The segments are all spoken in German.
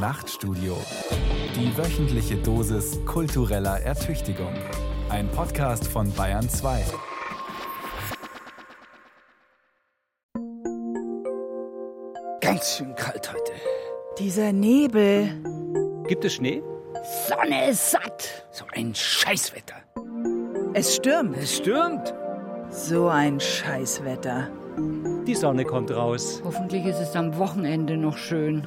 Nachtstudio. Die wöchentliche Dosis kultureller Ertüchtigung. Ein Podcast von Bayern 2. Ganz schön kalt heute. Dieser Nebel. Gibt es Schnee? Sonne ist satt. So ein Scheißwetter. Es stürmt. Es stürmt. So ein Scheißwetter. Die Sonne kommt raus. Hoffentlich ist es am Wochenende noch schön.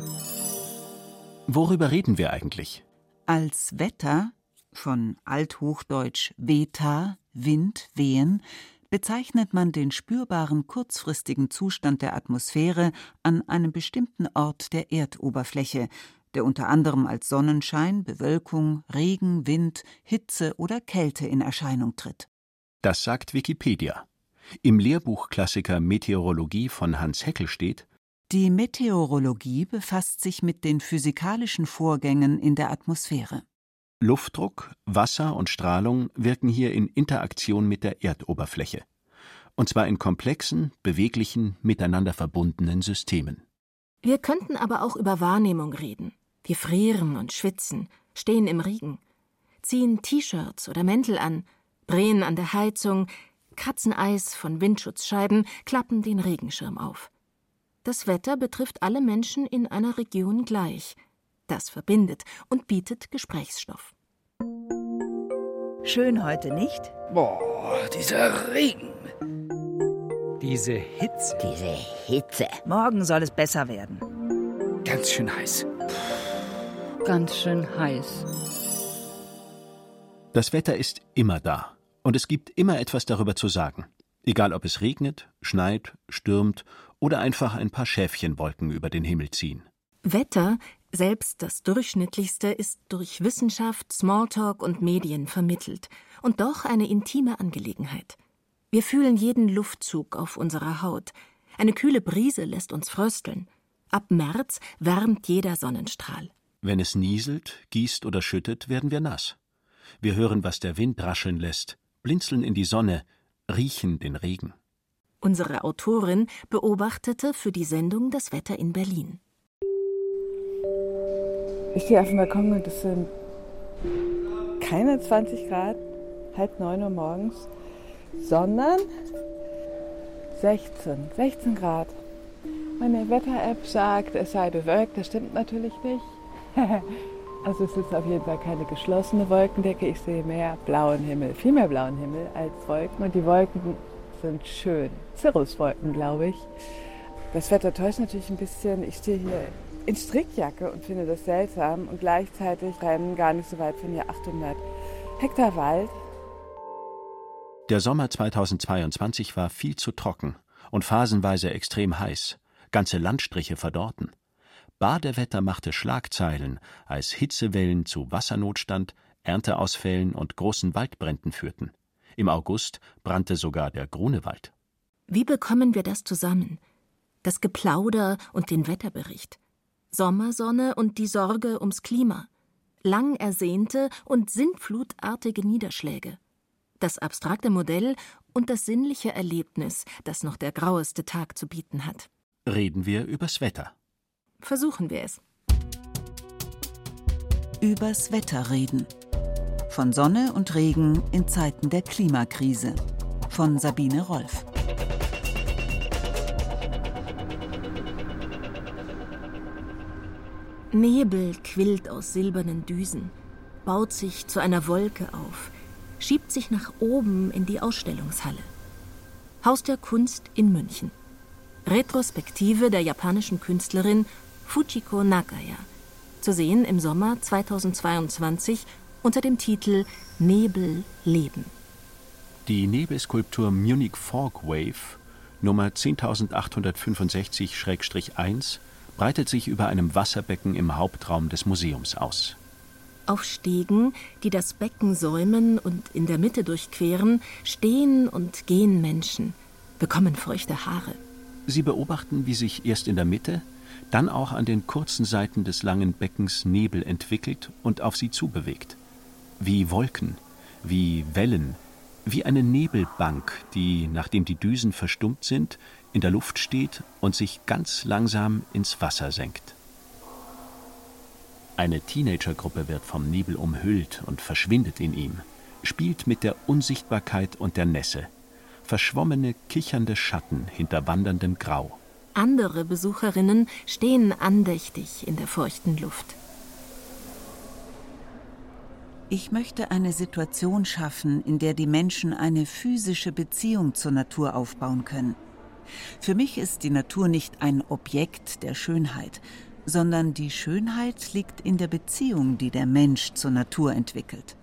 Worüber reden wir eigentlich? Als Wetter, von althochdeutsch Weta, Wind, Wehen, bezeichnet man den spürbaren kurzfristigen Zustand der Atmosphäre an einem bestimmten Ort der Erdoberfläche, der unter anderem als Sonnenschein, Bewölkung, Regen, Wind, Hitze oder Kälte in Erscheinung tritt. Das sagt Wikipedia. Im Lehrbuchklassiker Meteorologie von Hans Heckel steht: Die Meteorologie befasst sich mit den physikalischen Vorgängen in der Atmosphäre. Luftdruck, Wasser und Strahlung wirken hier in Interaktion mit der Erdoberfläche. Und zwar in komplexen, beweglichen, miteinander verbundenen Systemen. Wir könnten aber auch über Wahrnehmung reden. Wir frieren und schwitzen, stehen im Regen, ziehen T-Shirts oder Mäntel an, drehen an der Heizung, kratzen Eis von Windschutzscheiben, klappen den Regenschirm auf. Das Wetter betrifft alle Menschen in einer Region gleich. Das verbindet und bietet Gesprächsstoff. Schön heute, nicht? Boah, dieser Regen. Diese Hitze. Diese Hitze. Morgen soll es besser werden. Ganz schön heiß. Ganz schön heiß. Das Wetter ist immer da. Und es gibt immer etwas darüber zu sagen. Egal ob es regnet, schneit, stürmt oder einfach ein paar Schäfchenwolken über den Himmel ziehen. Wetter, selbst das durchschnittlichste, ist durch Wissenschaft, Smalltalk und Medien vermittelt. Und doch eine intime Angelegenheit. Wir fühlen jeden Luftzug auf unserer Haut. Eine kühle Brise lässt uns frösteln. Ab März wärmt jeder Sonnenstrahl. Wenn es nieselt, gießt oder schüttet, werden wir nass. Wir hören, was der Wind rascheln lässt, blinzeln in die Sonne, riechen den Regen. Unsere Autorin beobachtete für die Sendung das Wetter in Berlin. Ich stehe auf dem Balkon und es sind keine 20 Grad, halb 9 Uhr morgens, sondern 16 Grad. Meine Wetter-App sagt, es sei bewölkt, das stimmt natürlich nicht. Also es ist auf jeden Fall keine geschlossene Wolkendecke. Ich sehe mehr blauen Himmel, viel mehr blauen Himmel als Wolken. Und die Wolken sind schön. Cirruswolken, glaube ich. Das Wetter täuscht natürlich ein bisschen. Ich stehe hier in Strickjacke und finde das seltsam. Und gleichzeitig rennen gar nicht so weit von hier 800 Hektar Wald. Der Sommer 2022 war viel zu trocken und phasenweise extrem heiß. Ganze Landstriche verdorrten. Badewetter machte Schlagzeilen, als Hitzewellen zu Wassernotstand, Ernteausfällen und großen Waldbränden führten. Im August brannte sogar der Grunewald. Wie bekommen wir das zusammen? Das Geplauder und den Wetterbericht. Sommersonne und die Sorge ums Klima. Lang ersehnte und sintflutartige Niederschläge. Das abstrakte Modell und das sinnliche Erlebnis, das noch der graueste Tag zu bieten hat. Reden wir übers Wetter. Versuchen wir es. Übers Wetter reden. Von Sonne und Regen in Zeiten der Klimakrise. Von Sabine Rolf. Nebel quillt aus silbernen Düsen, baut sich zu einer Wolke auf, schiebt sich nach oben in die Ausstellungshalle. Haus der Kunst in München. Retrospektive der japanischen Künstlerin Fujiko Nakaya, zu sehen im Sommer 2022 unter dem Titel Nebel leben. Die Nebelskulptur Munich Fog Wave, Nummer 10.865-1, breitet sich über einem Wasserbecken im Hauptraum des Museums aus. Auf Stegen, die das Becken säumen und in der Mitte durchqueren, stehen und gehen Menschen, bekommen feuchte Haare. Sie beobachten, wie sich erst in der Mitte, dann auch an den kurzen Seiten des langen Beckens Nebel entwickelt und auf sie zubewegt. Wie Wolken, wie Wellen, wie eine Nebelbank, die, nachdem die Düsen verstummt sind, in der Luft steht und sich ganz langsam ins Wasser senkt. Eine Teenagergruppe wird vom Nebel umhüllt und verschwindet in ihm, spielt mit der Unsichtbarkeit und der Nässe. Verschwommene, kichernde Schatten hinter wanderndem Grau. Andere Besucherinnen stehen andächtig in der feuchten Luft. Ich möchte eine Situation schaffen, in der die Menschen eine physische Beziehung zur Natur aufbauen können. Für mich ist die Natur nicht ein Objekt der Schönheit, sondern die Schönheit liegt in der Beziehung, die der Mensch zur Natur entwickelt.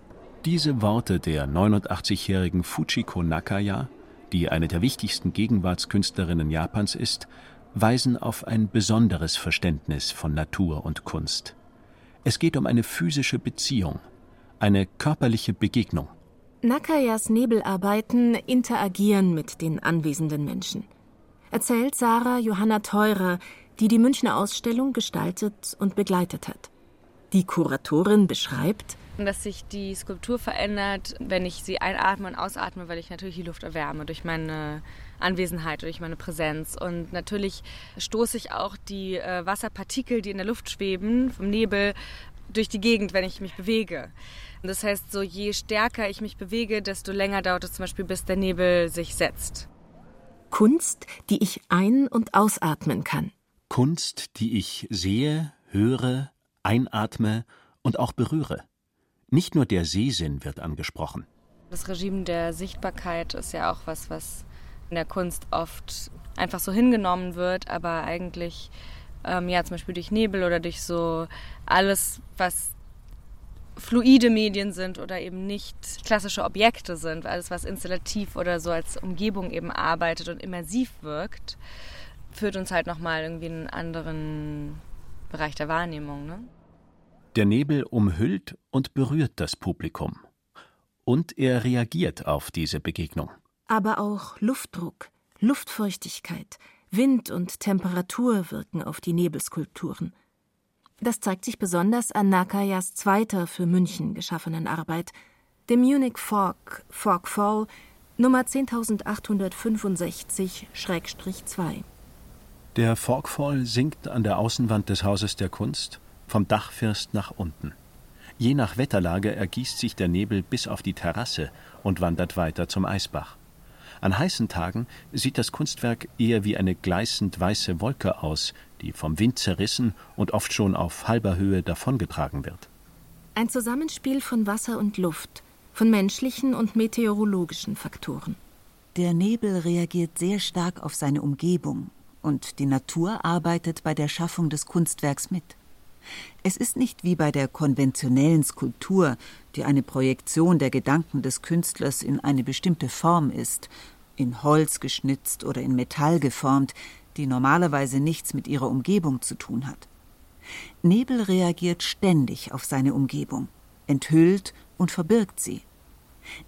Diese Worte der 89-jährigen Fujiko Nakaya, die eine der wichtigsten Gegenwartskünstlerinnen Japans ist, weisen auf ein besonderes Verständnis von Natur und Kunst. Es geht um eine physische Beziehung, eine körperliche Begegnung. Nakayas Nebelarbeiten interagieren mit den anwesenden Menschen, erzählt Sarah Johanna Theurer, die die Münchner Ausstellung gestaltet und begleitet hat. Die Kuratorin beschreibt, dass sich die Skulptur verändert, wenn ich sie einatme und ausatme, weil ich natürlich die Luft erwärme durch meine Anwesenheit, durch meine Präsenz. Und natürlich stoße ich auch die Wasserpartikel, die in der Luft schweben, vom Nebel, durch die Gegend, wenn ich mich bewege. Und das heißt, so je stärker ich mich bewege, desto länger dauert es zum Beispiel, bis der Nebel sich setzt. Kunst, die ich ein- und ausatmen kann. Kunst, die ich sehe, höre, einatme und auch berühre. Nicht nur der Sehsinn wird angesprochen. Das Regime der Sichtbarkeit ist ja auch was in der Kunst oft einfach so hingenommen wird, aber eigentlich, zum Beispiel durch Nebel oder durch so alles, was fluide Medien sind oder eben nicht klassische Objekte sind, alles, was installativ oder so als Umgebung eben arbeitet und immersiv wirkt, führt uns halt nochmal irgendwie in einen anderen Bereich der Wahrnehmung, ne? Der Nebel umhüllt und berührt das Publikum. Und er reagiert auf diese Begegnung. Aber auch Luftdruck, Luftfeuchtigkeit, Wind und Temperatur wirken auf die Nebelskulpturen. Das zeigt sich besonders an Nakayas zweiter für München geschaffenen Arbeit, dem Munich Fog Fall, Nummer 10865-2. Der Fog Fall sinkt an der Außenwand des Hauses der Kunst, vom Dachfirst nach unten. Je nach Wetterlage ergießt sich der Nebel bis auf die Terrasse und wandert weiter zum Eisbach. An heißen Tagen sieht das Kunstwerk eher wie eine gleißend weiße Wolke aus, die vom Wind zerrissen und oft schon auf halber Höhe davongetragen wird. Ein Zusammenspiel von Wasser und Luft, von menschlichen und meteorologischen Faktoren. Der Nebel reagiert sehr stark auf seine Umgebung und die Natur arbeitet bei der Schaffung des Kunstwerks mit. Es ist nicht wie bei der konventionellen Skulptur, die eine Projektion der Gedanken des Künstlers in eine bestimmte Form ist, in Holz geschnitzt oder in Metall geformt, die normalerweise nichts mit ihrer Umgebung zu tun hat. Nebel reagiert ständig auf seine Umgebung, enthüllt und verbirgt sie.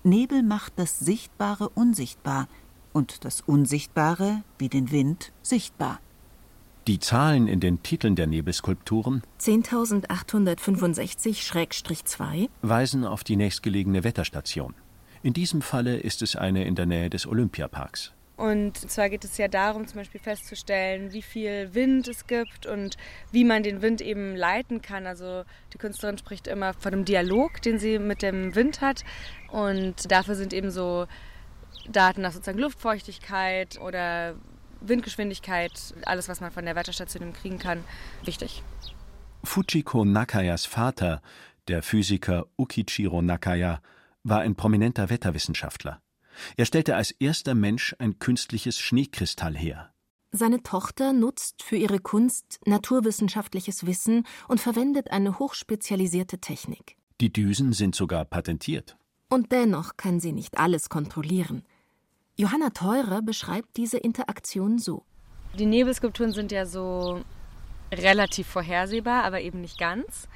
Nebel macht das Sichtbare unsichtbar und das Unsichtbare, wie den Wind, sichtbar. Die Zahlen in den Titeln der Nebelskulpturen 10865-2 weisen auf die nächstgelegene Wetterstation. In diesem Falle ist es eine in der Nähe des Olympiaparks. Und zwar geht es ja darum, zum Beispiel festzustellen, wie viel Wind es gibt und wie man den Wind eben leiten kann. Also die Künstlerin spricht immer von einem Dialog, den sie mit dem Wind hat. Und dafür sind eben so Daten nach sozusagen Luftfeuchtigkeit oder Windgeschwindigkeit, alles, was man von der Wetterstation kriegen kann, wichtig. Fujiko Nakayas Vater, der Physiker Ukichiro Nakaya, war ein prominenter Wetterwissenschaftler. Er stellte als erster Mensch ein künstliches Schneekristall her. Seine Tochter nutzt für ihre Kunst naturwissenschaftliches Wissen und verwendet eine hochspezialisierte Technik. Die Düsen sind sogar patentiert. Und dennoch kann sie nicht alles kontrollieren. Johanna Theurer beschreibt diese Interaktion so. Die Nebelskulpturen sind ja so relativ vorhersehbar, aber eben nicht ganz.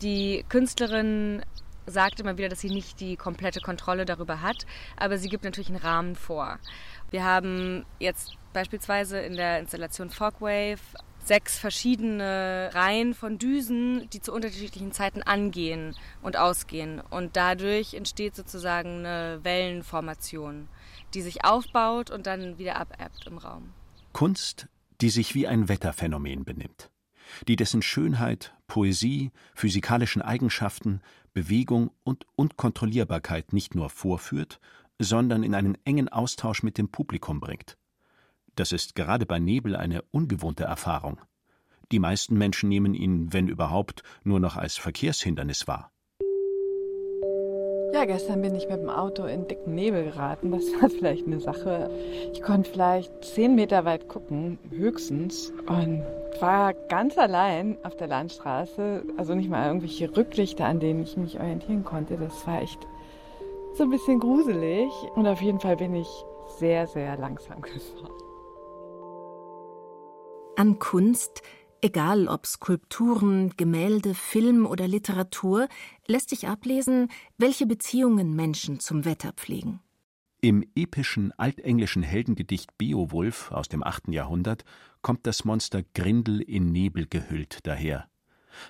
Die Künstlerin sagt immer wieder, dass sie nicht die komplette Kontrolle darüber hat, aber sie gibt natürlich einen Rahmen vor. Wir haben jetzt beispielsweise in der Installation Fog Wave 6 verschiedene Reihen von Düsen, die zu unterschiedlichen Zeiten angehen und ausgehen. Und dadurch entsteht sozusagen eine Wellenformation, die sich aufbaut und dann wieder abebbt im Raum. Kunst, die sich wie ein Wetterphänomen benimmt. die dessen Schönheit, Poesie, physikalischen Eigenschaften, Bewegung und Unkontrollierbarkeit nicht nur vorführt, sondern in einen engen Austausch mit dem Publikum bringt. Das ist gerade bei Nebel eine ungewohnte Erfahrung. Die meisten Menschen nehmen ihn, wenn überhaupt, nur noch als Verkehrshindernis wahr. Ja, gestern bin ich mit dem Auto in dicken Nebel geraten. Das war vielleicht eine Sache. Ich konnte vielleicht 10 Meter weit gucken, höchstens. Und war ganz allein auf der Landstraße. Also nicht mal irgendwelche Rücklichter, an denen ich mich orientieren konnte. Das war echt so ein bisschen gruselig. Und auf jeden Fall bin ich sehr, sehr langsam gefahren. An Kunst, egal ob Skulpturen, Gemälde, Film oder Literatur, lässt sich ablesen, welche Beziehungen Menschen zum Wetter pflegen. Im epischen altenglischen Heldengedicht Beowulf aus dem 8. Jahrhundert kommt das Monster Grindel in Nebel gehüllt daher.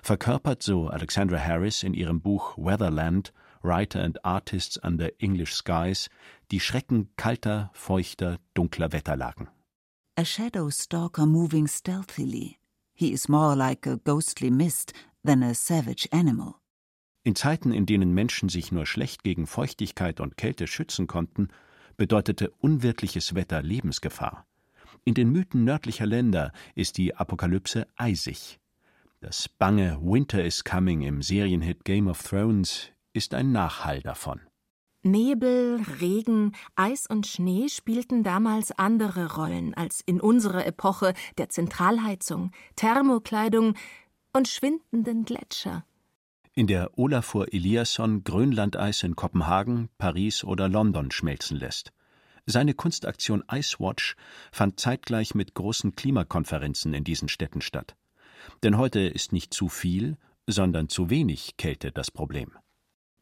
Verkörpert, so Alexandra Harris in ihrem Buch Weatherland, Writer and Artists under English Skies, die Schrecken kalter, feuchter, dunkler Wetterlagen. A shadow stalker moving stealthily. He is more like a ghostly mist than a savage animal. In Zeiten, in denen Menschen sich nur schlecht gegen Feuchtigkeit und Kälte schützen konnten, bedeutete unwirtliches Wetter Lebensgefahr. In den Mythen nördlicher Länder ist die Apokalypse eisig. Das bange Winter is Coming im Serienhit Game of Thrones ist ein Nachhall davon. Nebel, Regen, Eis und Schnee spielten damals andere Rollen als in unserer Epoche der Zentralheizung, Thermokleidung und schwindenden Gletscher. In der Ólafur Eliasson Grönlandeis in Kopenhagen, Paris oder London schmelzen lässt. Seine Kunstaktion Ice Watch fand zeitgleich mit großen Klimakonferenzen in diesen Städten statt. Denn heute ist nicht zu viel, sondern zu wenig Kälte das Problem.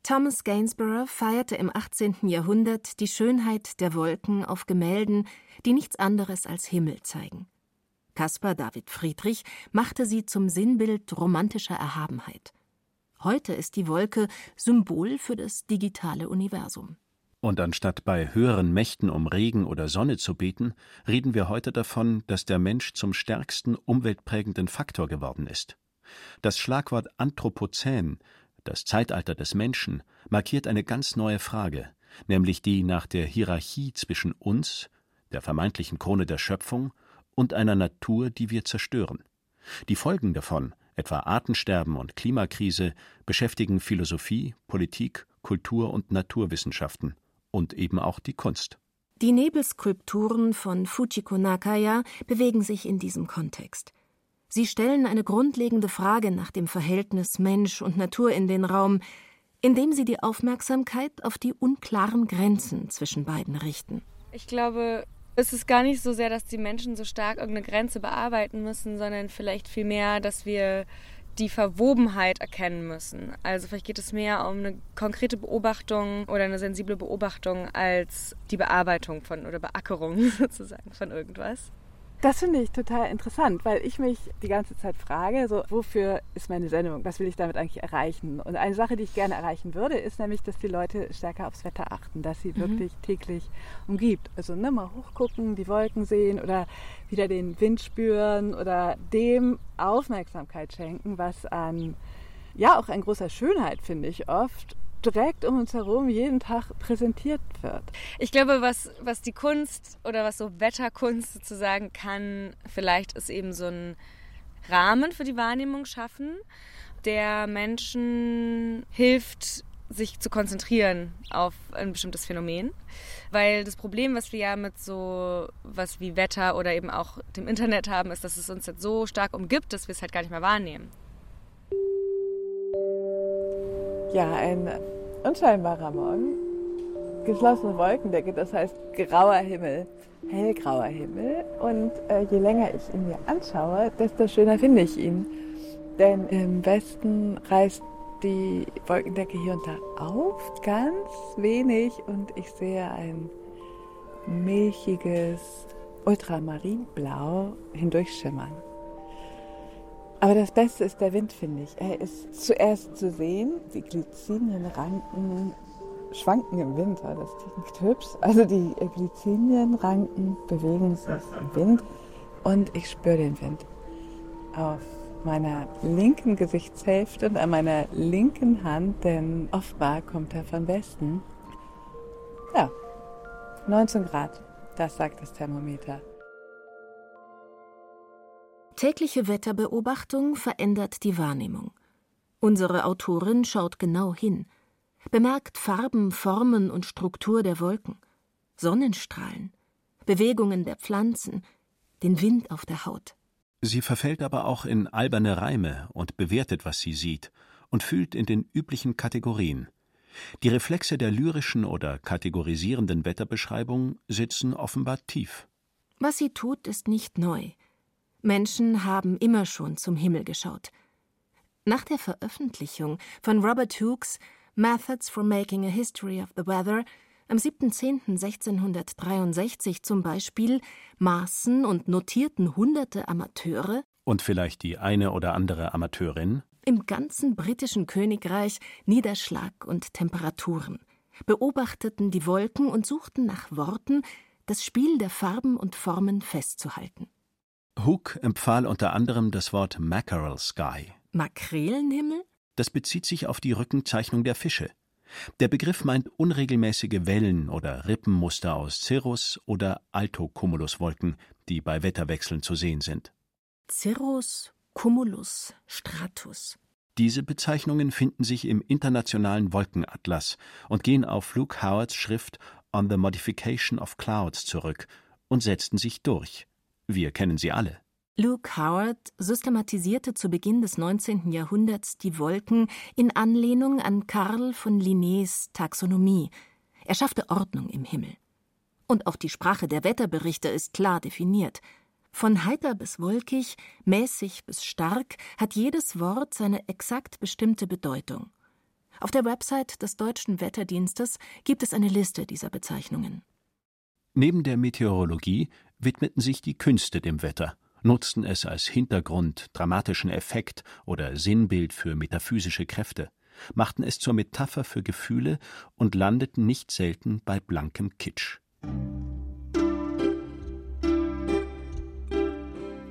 Thomas Gainsborough feierte im 18. Jahrhundert die Schönheit der Wolken auf Gemälden, die nichts anderes als Himmel zeigen. Caspar David Friedrich machte sie zum Sinnbild romantischer Erhabenheit. Heute ist die Wolke Symbol für das digitale Universum. Und anstatt bei höheren Mächten um Regen oder Sonne zu beten, reden wir heute davon, dass der Mensch zum stärksten umweltprägenden Faktor geworden ist. Das Schlagwort Anthropozän, das Zeitalter des Menschen, markiert eine ganz neue Frage, nämlich die nach der Hierarchie zwischen uns, der vermeintlichen Krone der Schöpfung, und einer Natur, die wir zerstören. Die Folgen davon, etwa Artensterben und Klimakrise, beschäftigen Philosophie, Politik, Kultur und Naturwissenschaften und eben auch die Kunst. Die Nebelskulpturen von Fujiko Nakaya bewegen sich in diesem Kontext. Sie stellen eine grundlegende Frage nach dem Verhältnis Mensch und Natur in den Raum, indem sie die Aufmerksamkeit auf die unklaren Grenzen zwischen beiden richten. Ich glaube, es ist gar nicht so sehr, dass die Menschen so stark irgendeine Grenze bearbeiten müssen, sondern vielleicht vielmehr, dass wir die Verwobenheit erkennen müssen. Also vielleicht geht es mehr um eine konkrete Beobachtung oder eine sensible Beobachtung als die Bearbeitung von oder Beackerung sozusagen von irgendwas. Das finde ich total interessant, weil ich mich die ganze Zeit frage, so, wofür ist meine Sendung? Was will ich damit eigentlich erreichen? Und eine Sache, die ich gerne erreichen würde, ist nämlich, dass die Leute stärker aufs Wetter achten, dass sie wirklich täglich umgibt. Also mal hochgucken, die Wolken sehen oder wieder den Wind spüren oder dem Aufmerksamkeit schenken, was an, ja, auch an großer Schönheit, finde ich, oft direkt um uns herum jeden Tag präsentiert wird. Ich glaube, was die Kunst oder was so Wetterkunst sozusagen kann, vielleicht ist eben so ein Rahmen für die Wahrnehmung schaffen, der Menschen hilft, sich zu konzentrieren auf ein bestimmtes Phänomen. Weil das Problem, was wir ja mit so was wie Wetter oder eben auch dem Internet haben, ist, dass es uns jetzt so stark umgibt, dass wir es halt gar nicht mehr wahrnehmen. Ja, ein unscheinbarer Morgen, geschlossene Wolkendecke, das heißt grauer Himmel, hellgrauer Himmel. Und je länger ich ihn mir anschaue, desto schöner finde ich ihn. Denn im Westen reißt die Wolkendecke hier und da auf, ganz wenig. Und ich sehe ein milchiges Ultramarinblau hindurchschimmern. Aber das Beste ist der Wind, finde ich. Er ist zuerst zu sehen, die glitzernden Ranken schwanken im Winter, das klingt hübsch. Also die glitzernden Ranken bewegen sich im Wind und ich spüre den Wind auf meiner linken Gesichtshälfte und an meiner linken Hand, denn offenbar kommt er von Westen. Ja, 19 Grad, das sagt das Thermometer. Tägliche Wetterbeobachtung verändert die Wahrnehmung. Unsere Autorin schaut genau hin, bemerkt Farben, Formen und Struktur der Wolken, Sonnenstrahlen, Bewegungen der Pflanzen, den Wind auf der Haut. Sie verfällt aber auch in alberne Reime und bewertet, was sie sieht, und fühlt in den üblichen Kategorien. Die Reflexe der lyrischen oder kategorisierenden Wetterbeschreibung sitzen offenbar tief. Was sie tut, ist nicht neu. Menschen haben immer schon zum Himmel geschaut. Nach der Veröffentlichung von Robert Hookes Methods for Making a History of the Weather am 7.10.1663 zum Beispiel maßen und notierten hunderte Amateure und vielleicht die eine oder andere Amateurin im ganzen britischen Königreich Niederschlag und Temperaturen, beobachteten die Wolken und suchten nach Worten, das Spiel der Farben und Formen festzuhalten. Hooke empfahl unter anderem das Wort Mackerel Sky. Makrelenhimmel? Das bezieht sich auf die Rückenzeichnung der Fische. Der Begriff meint unregelmäßige Wellen oder Rippenmuster aus Cirrus- oder Alto-Cumulus-Wolken, die bei Wetterwechseln zu sehen sind. Cirrus, Cumulus, Stratus. Diese Bezeichnungen finden sich im internationalen Wolkenatlas und gehen auf Luke Howards Schrift On the Modification of Clouds zurück und setzten sich durch. Wir kennen sie alle. Luke Howard systematisierte zu Beginn des 19. Jahrhunderts die Wolken in Anlehnung an Karl von Linnés Taxonomie. Er schaffte Ordnung im Himmel. Und auch die Sprache der Wetterberichte ist klar definiert. Von heiter bis wolkig, mäßig bis stark hat jedes Wort seine exakt bestimmte Bedeutung. Auf der Website des Deutschen Wetterdienstes gibt es eine Liste dieser Bezeichnungen. Neben der Meteorologie widmeten sich die Künste dem Wetter, nutzten es als Hintergrund, dramatischen Effekt oder Sinnbild für metaphysische Kräfte, machten es zur Metapher für Gefühle und landeten nicht selten bei blankem Kitsch.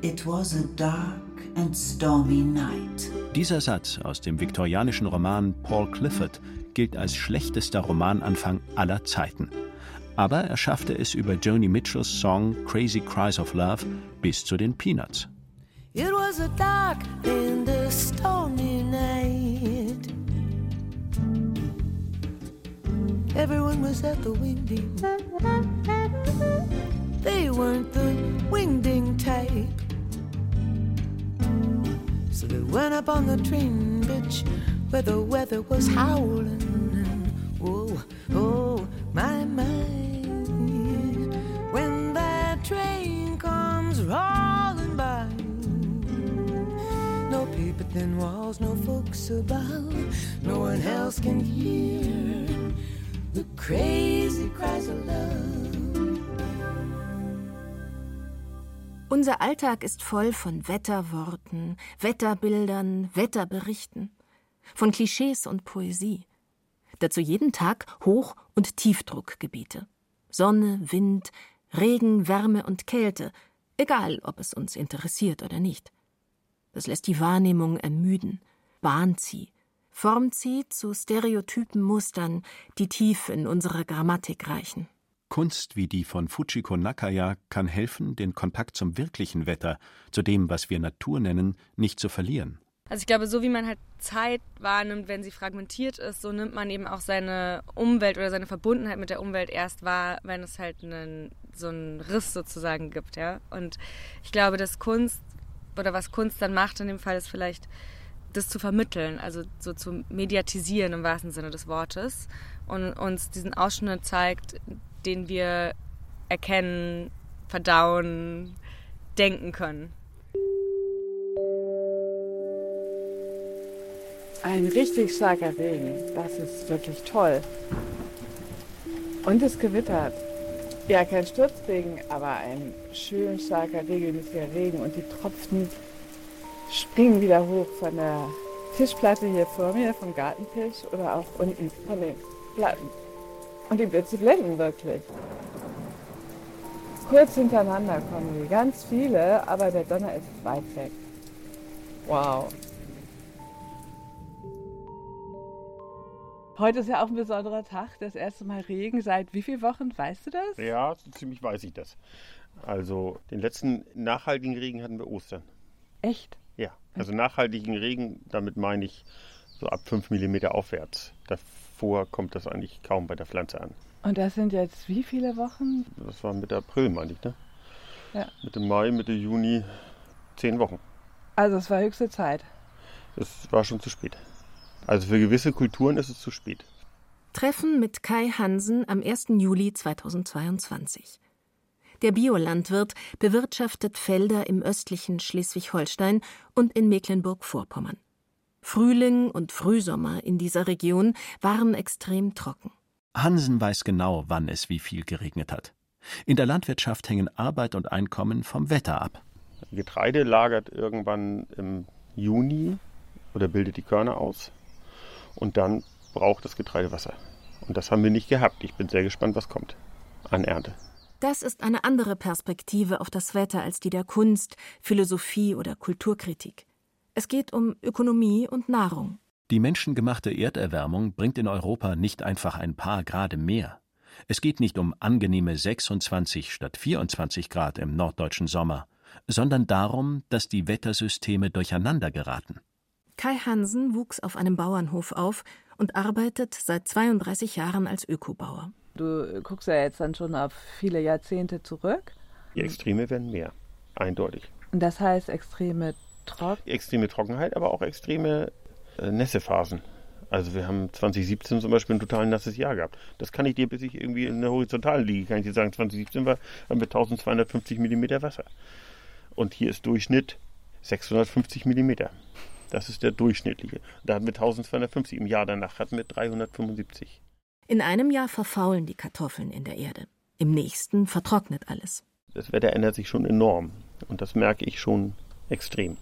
It was a dark and stormy night. Dieser Satz aus dem viktorianischen Roman Paul Clifford gilt als schlechtester Romananfang aller Zeiten. Aber er schaffte es über Joni Mitchells Song Crazy Cries of Love bis zu den Peanuts. It was a dark and a stormy night. Everyone was at the winding. They weren't the winding type. So they went up on the train bitch where the weather was howling. Oh, oh, my, my. Train comes rolling by. No paper thin walls, no folks about. No one else can hear the crazy cries of love. Unser Alltag ist voll von Wetterworten, Wetterbildern, Wetterberichten, von Klischees und Poesie. Dazu jeden Tag Hoch- und Tiefdruckgebiete. Sonne, Wind, Regen, Wärme und Kälte, egal ob es uns interessiert oder nicht. Das lässt die Wahrnehmung ermüden, bahnt sie, formt sie zu stereotypen Mustern, die tief in unsere Grammatik reichen. Kunst wie die von Fujiko Nakaya kann helfen, den Kontakt zum wirklichen Wetter, zu dem, was wir Natur nennen, nicht zu verlieren. Also ich glaube, so wie man halt Zeit wahrnimmt, wenn sie fragmentiert ist, so nimmt man eben auch seine Umwelt oder seine Verbundenheit mit der Umwelt erst wahr, wenn es halt so einen Riss sozusagen gibt, ja. Und ich glaube, dass Kunst, oder was Kunst dann macht in dem Fall, ist vielleicht, das zu vermitteln, also so zu mediatisieren im wahrsten Sinne des Wortes und uns diesen Ausschnitt zeigt, den wir erkennen, verdauen, denken können. Ein richtig starker Regen, das ist wirklich toll. Und es gewittert. Ja, kein Sturzregen, aber ein schön starker, regelmäßiger Regen. Und die Tropfen springen wieder hoch von der Tischplatte hier vor mir, vom Gartentisch oder auch unten von den Platten. Und die Blitze blenden wirklich. Kurz hintereinander kommen die, ganz viele, aber der Donner ist weit weg. Wow. Heute ist ja auch ein besonderer Tag, das erste Mal Regen seit wie vielen Wochen, weißt du das? Ja, so ziemlich weiß ich das. Also den letzten nachhaltigen Regen hatten wir Ostern. Echt? Ja, also nachhaltigen Regen, damit meine ich so ab 5 mm aufwärts. Davor kommt das eigentlich kaum bei der Pflanze an. Und das sind jetzt wie viele Wochen? Das war Mitte April, meine ich, ne? Ja. Mitte Mai, Mitte Juni, 10 Wochen. Also es war höchste Zeit. Es war schon zu spät. Also für gewisse Kulturen ist es zu spät. Treffen mit Kai Hansen am 1. Juli 2022. Der Biolandwirt bewirtschaftet Felder im östlichen Schleswig-Holstein und in Mecklenburg-Vorpommern. Frühling und Frühsommer in dieser Region waren extrem trocken. Hansen weiß genau, wann es wie viel geregnet hat. In der Landwirtschaft hängen Arbeit und Einkommen vom Wetter ab. Getreide lagert irgendwann im Juni oder bildet die Körner aus. Und dann braucht das Getreide Wasser. Und das haben wir nicht gehabt. Ich bin sehr gespannt, was kommt an Ernte. Das ist eine andere Perspektive auf das Wetter als die der Kunst, Philosophie oder Kulturkritik. Es geht um Ökonomie und Nahrung. Die menschengemachte Erderwärmung bringt in Europa nicht einfach ein paar Grad mehr. Es geht nicht um angenehme 26 statt 24 Grad im norddeutschen Sommer, sondern darum, dass die Wettersysteme durcheinander geraten. Kai Hansen wuchs auf einem Bauernhof auf und arbeitet seit 32 Jahren als Ökobauer. Du guckst ja jetzt dann schon auf viele Jahrzehnte zurück. Die Extreme werden mehr, eindeutig. Und das heißt extreme Trockenheit, aber auch extreme Nässephasen. Also wir haben 2017 zum Beispiel ein total nasses Jahr gehabt. Das kann ich dir, bis ich irgendwie in der horizontalen Liege, kann ich dir sagen, 2017 haben wir 1250 mm Wasser. Und hier ist Durchschnitt 650 mm. Das ist der durchschnittliche. Da hatten wir 1250. Im Jahr danach hatten wir 375. In einem Jahr verfaulen die Kartoffeln in der Erde. Im nächsten vertrocknet alles. Das Wetter ändert sich schon enorm. Und das merke ich schon extrem.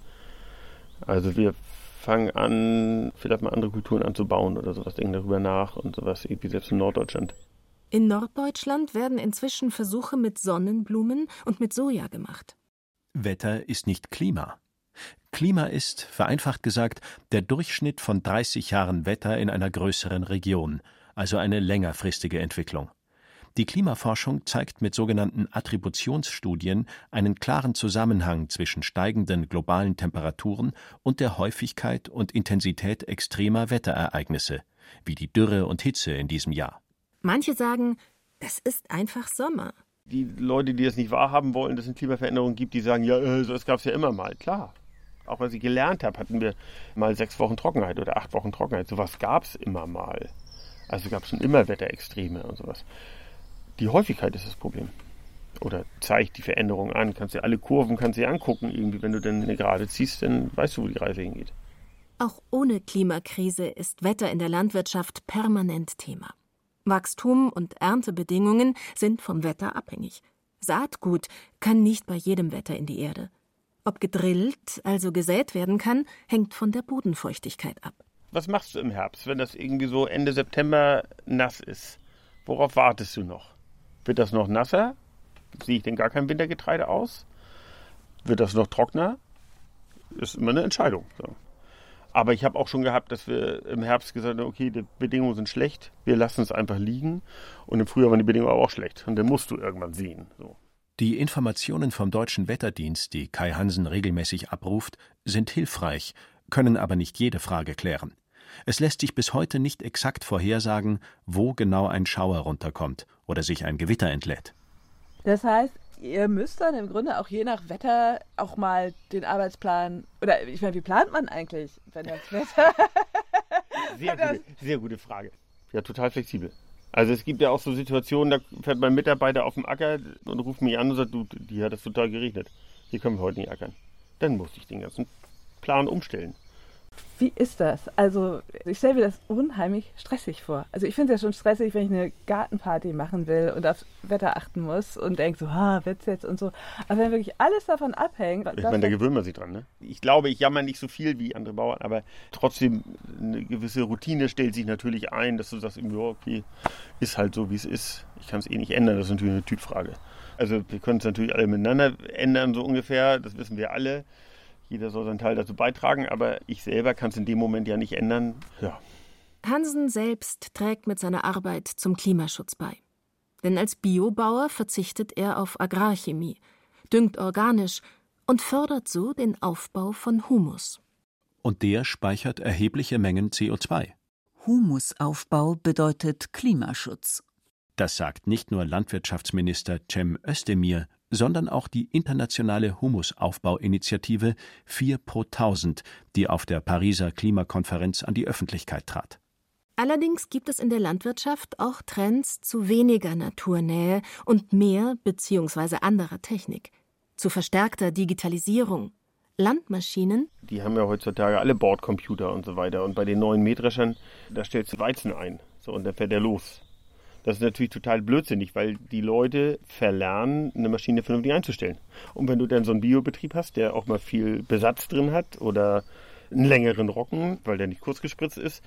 Also wir fangen an, vielleicht mal andere Kulturen anzubauen oder sowas. Denken darüber nach und sowas, irgendwie selbst in Norddeutschland. In Norddeutschland werden inzwischen Versuche mit Sonnenblumen und mit Soja gemacht. Wetter ist nicht Klima. Klima ist, vereinfacht gesagt, der Durchschnitt von 30 Jahren Wetter in einer größeren Region, also eine längerfristige Entwicklung. Die Klimaforschung zeigt mit sogenannten Attributionsstudien einen klaren Zusammenhang zwischen steigenden globalen Temperaturen und der Häufigkeit und Intensität extremer Wetterereignisse, wie die Dürre und Hitze in diesem Jahr. Manche sagen, das ist einfach Sommer. Die Leute, die das nicht wahrhaben wollen, dass es Klimaveränderungen gibt, die sagen, ja, das gab es ja immer mal, klar. Auch als ich gelernt habe, hatten wir mal 6 Wochen Trockenheit oder 8 Wochen Trockenheit. Sowas gab es immer mal. Also gab es schon immer Wetterextreme und sowas. Die Häufigkeit ist das Problem. Oder zeigt die Veränderung an. Kannst dir alle Kurven angucken. Irgendwie, wenn du dann eine Gerade ziehst, dann weißt du, wo die Reise hingeht. Auch ohne Klimakrise ist Wetter in der Landwirtschaft permanent Thema. Wachstum und Erntebedingungen sind vom Wetter abhängig. Saatgut kann nicht bei jedem Wetter in die Erde. Ob gedrillt, also gesät werden kann, hängt von der Bodenfeuchtigkeit ab. Was machst du im Herbst, wenn das irgendwie so Ende September nass ist? Worauf wartest du noch? Wird das noch nasser? Sehe ich denn gar kein Wintergetreide aus? Wird das noch trockener? Ist immer eine Entscheidung. So. Aber ich habe auch schon gehabt, dass wir im Herbst gesagt haben, okay, die Bedingungen sind schlecht, wir lassen es einfach liegen. Und im Frühjahr waren die Bedingungen aber auch schlecht. Und dann musst du irgendwann sehen. So. Die Informationen vom Deutschen Wetterdienst, die Kai Hansen regelmäßig abruft, sind hilfreich, können aber nicht jede Frage klären. Es lässt sich bis heute nicht exakt vorhersagen, wo genau ein Schauer runterkommt oder sich ein Gewitter entlädt. Das heißt, ihr müsst dann im Grunde auch je nach Wetter auch mal den Arbeitsplan, oder ich meine, wie plant man eigentlich, wenn das Wetter... Sehr gute Frage. Ja, total flexibel. Also es gibt ja auch so Situationen, da fährt mein Mitarbeiter auf dem Acker und ruft mich an und sagt, du, hier hat es total geregnet, hier können wir heute nicht ackern. Dann musste ich den ganzen Plan umstellen. Wie ist das? Also ich stelle mir das unheimlich stressig vor. Also ich finde es ja schon stressig, wenn ich eine Gartenparty machen will und aufs Wetter achten muss und denke so, wird's jetzt und so. Aber wenn wirklich alles davon abhängt... Ich meine, da gewöhnt man sich dran, ne? Ich glaube, ich jammer nicht so viel wie andere Bauern, aber trotzdem eine gewisse Routine stellt sich natürlich ein, dass du sagst, okay, ist halt so, wie es ist. Ich kann es eh nicht ändern, das ist natürlich eine Typfrage. Also wir können es natürlich alle miteinander ändern, so ungefähr, das wissen wir alle. Jeder soll seinen Teil dazu beitragen, aber ich selber kann es in dem Moment ja nicht ändern. Ja. Hansen selbst trägt mit seiner Arbeit zum Klimaschutz bei. Denn als Biobauer verzichtet er auf Agrarchemie, düngt organisch und fördert so den Aufbau von Humus. Und der speichert erhebliche Mengen CO2. Humusaufbau bedeutet Klimaschutz. Das sagt nicht nur Landwirtschaftsminister Cem Özdemir, sondern auch die internationale Humusaufbauinitiative 4 pro 1000, die auf der Pariser Klimakonferenz an die Öffentlichkeit trat. Allerdings gibt es in der Landwirtschaft auch Trends zu weniger Naturnähe und mehr bzw. anderer Technik, zu verstärkter Digitalisierung. Landmaschinen. Die haben ja heutzutage alle Bordcomputer und so weiter. Und bei den neuen Mähdreschern, da stellst du Weizen ein. So, und dann fährt er los. Das ist natürlich total blödsinnig, weil die Leute verlernen, eine Maschine vernünftig einzustellen. Und wenn du dann so einen Biobetrieb hast, der auch mal viel Besatz drin hat oder einen längeren Roggen, weil der nicht kurz gespritzt ist,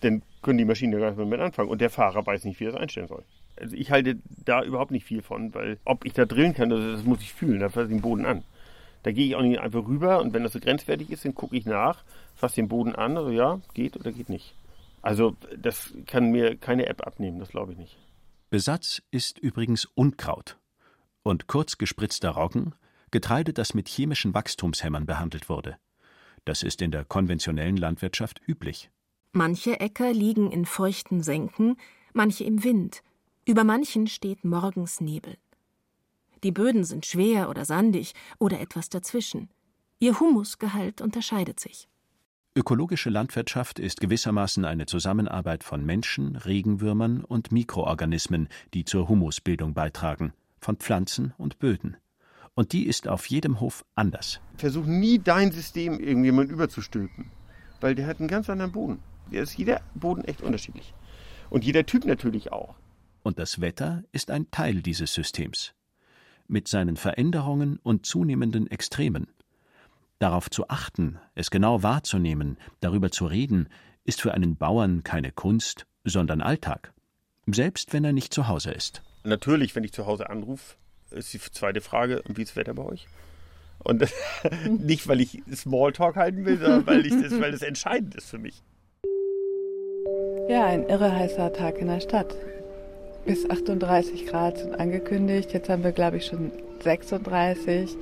dann können die Maschinen gar nicht mehr mit anfangen. Und der Fahrer weiß nicht, wie er es einstellen soll. Also ich halte da überhaupt nicht viel von, weil ob ich da drillen kann, das muss ich fühlen. Da fasse ich den Boden an. Da gehe ich auch nicht einfach rüber und wenn das so grenzwertig ist, dann gucke ich nach, fasse den Boden an, also ja, geht oder geht nicht. Also das kann mir keine App abnehmen, das glaube ich nicht. Besatz ist übrigens Unkraut und kurz gespritzter Roggen, Getreide, das mit chemischen Wachstumshämmern behandelt wurde. Das ist in der konventionellen Landwirtschaft üblich. Manche Äcker liegen in feuchten Senken, manche im Wind. Über manchen steht morgens Nebel. Die Böden sind schwer oder sandig oder etwas dazwischen. Ihr Humusgehalt unterscheidet sich. Ökologische Landwirtschaft ist gewissermaßen eine Zusammenarbeit von Menschen, Regenwürmern und Mikroorganismen, die zur Humusbildung beitragen, von Pflanzen und Böden. Und die ist auf jedem Hof anders. Versuch nie, dein System irgendjemand überzustülpen, weil der hat einen ganz anderen Boden. Der ist jeder Boden echt unterschiedlich. Und jeder Typ natürlich auch. Und das Wetter ist ein Teil dieses Systems. Mit seinen Veränderungen und zunehmenden Extremen. Darauf zu achten, es genau wahrzunehmen, darüber zu reden, ist für einen Bauern keine Kunst, sondern Alltag. Selbst wenn er nicht zu Hause ist. Natürlich, wenn ich zu Hause anrufe, ist die zweite Frage, wie ist das Wetter bei euch? Und nicht, weil ich Smalltalk halten will, sondern weil das entscheidend ist für mich. Ja, ein irre heißer Tag in der Stadt. Bis 38 Grad sind angekündigt. Jetzt haben wir, glaube ich, schon 36.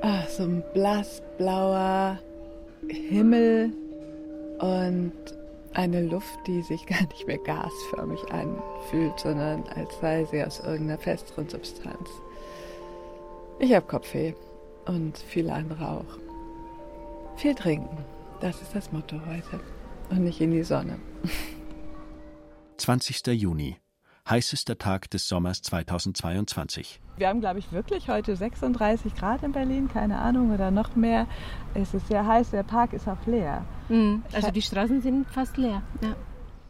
Ach, so ein blassblauer Himmel und eine Luft, die sich gar nicht mehr gasförmig anfühlt, sondern als sei sie aus irgendeiner festeren Substanz. Ich habe Kopfweh und viele andere auch. Viel trinken, das ist das Motto heute. Und nicht in die Sonne. 20. Juni. Heißester Tag des Sommers 2022. Wir haben, glaube ich, wirklich heute 36 Grad in Berlin, keine Ahnung, oder noch mehr. Es ist sehr heiß, der Park ist auch leer. Also die Straßen sind fast leer. Ja.